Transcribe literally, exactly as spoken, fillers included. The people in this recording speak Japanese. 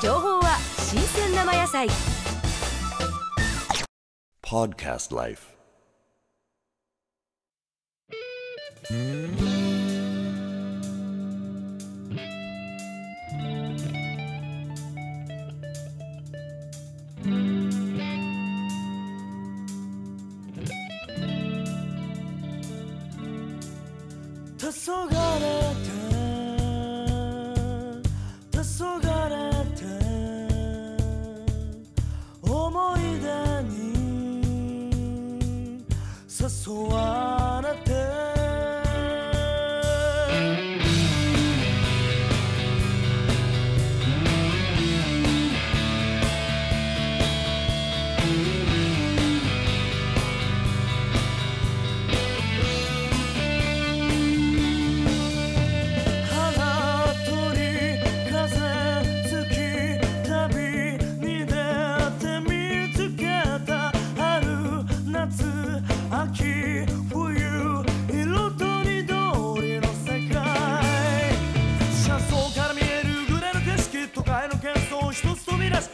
情報は新鮮生野菜。ポッドキャストライフ。黄昏って黄昏って思い出に誘われて一つ飛び出す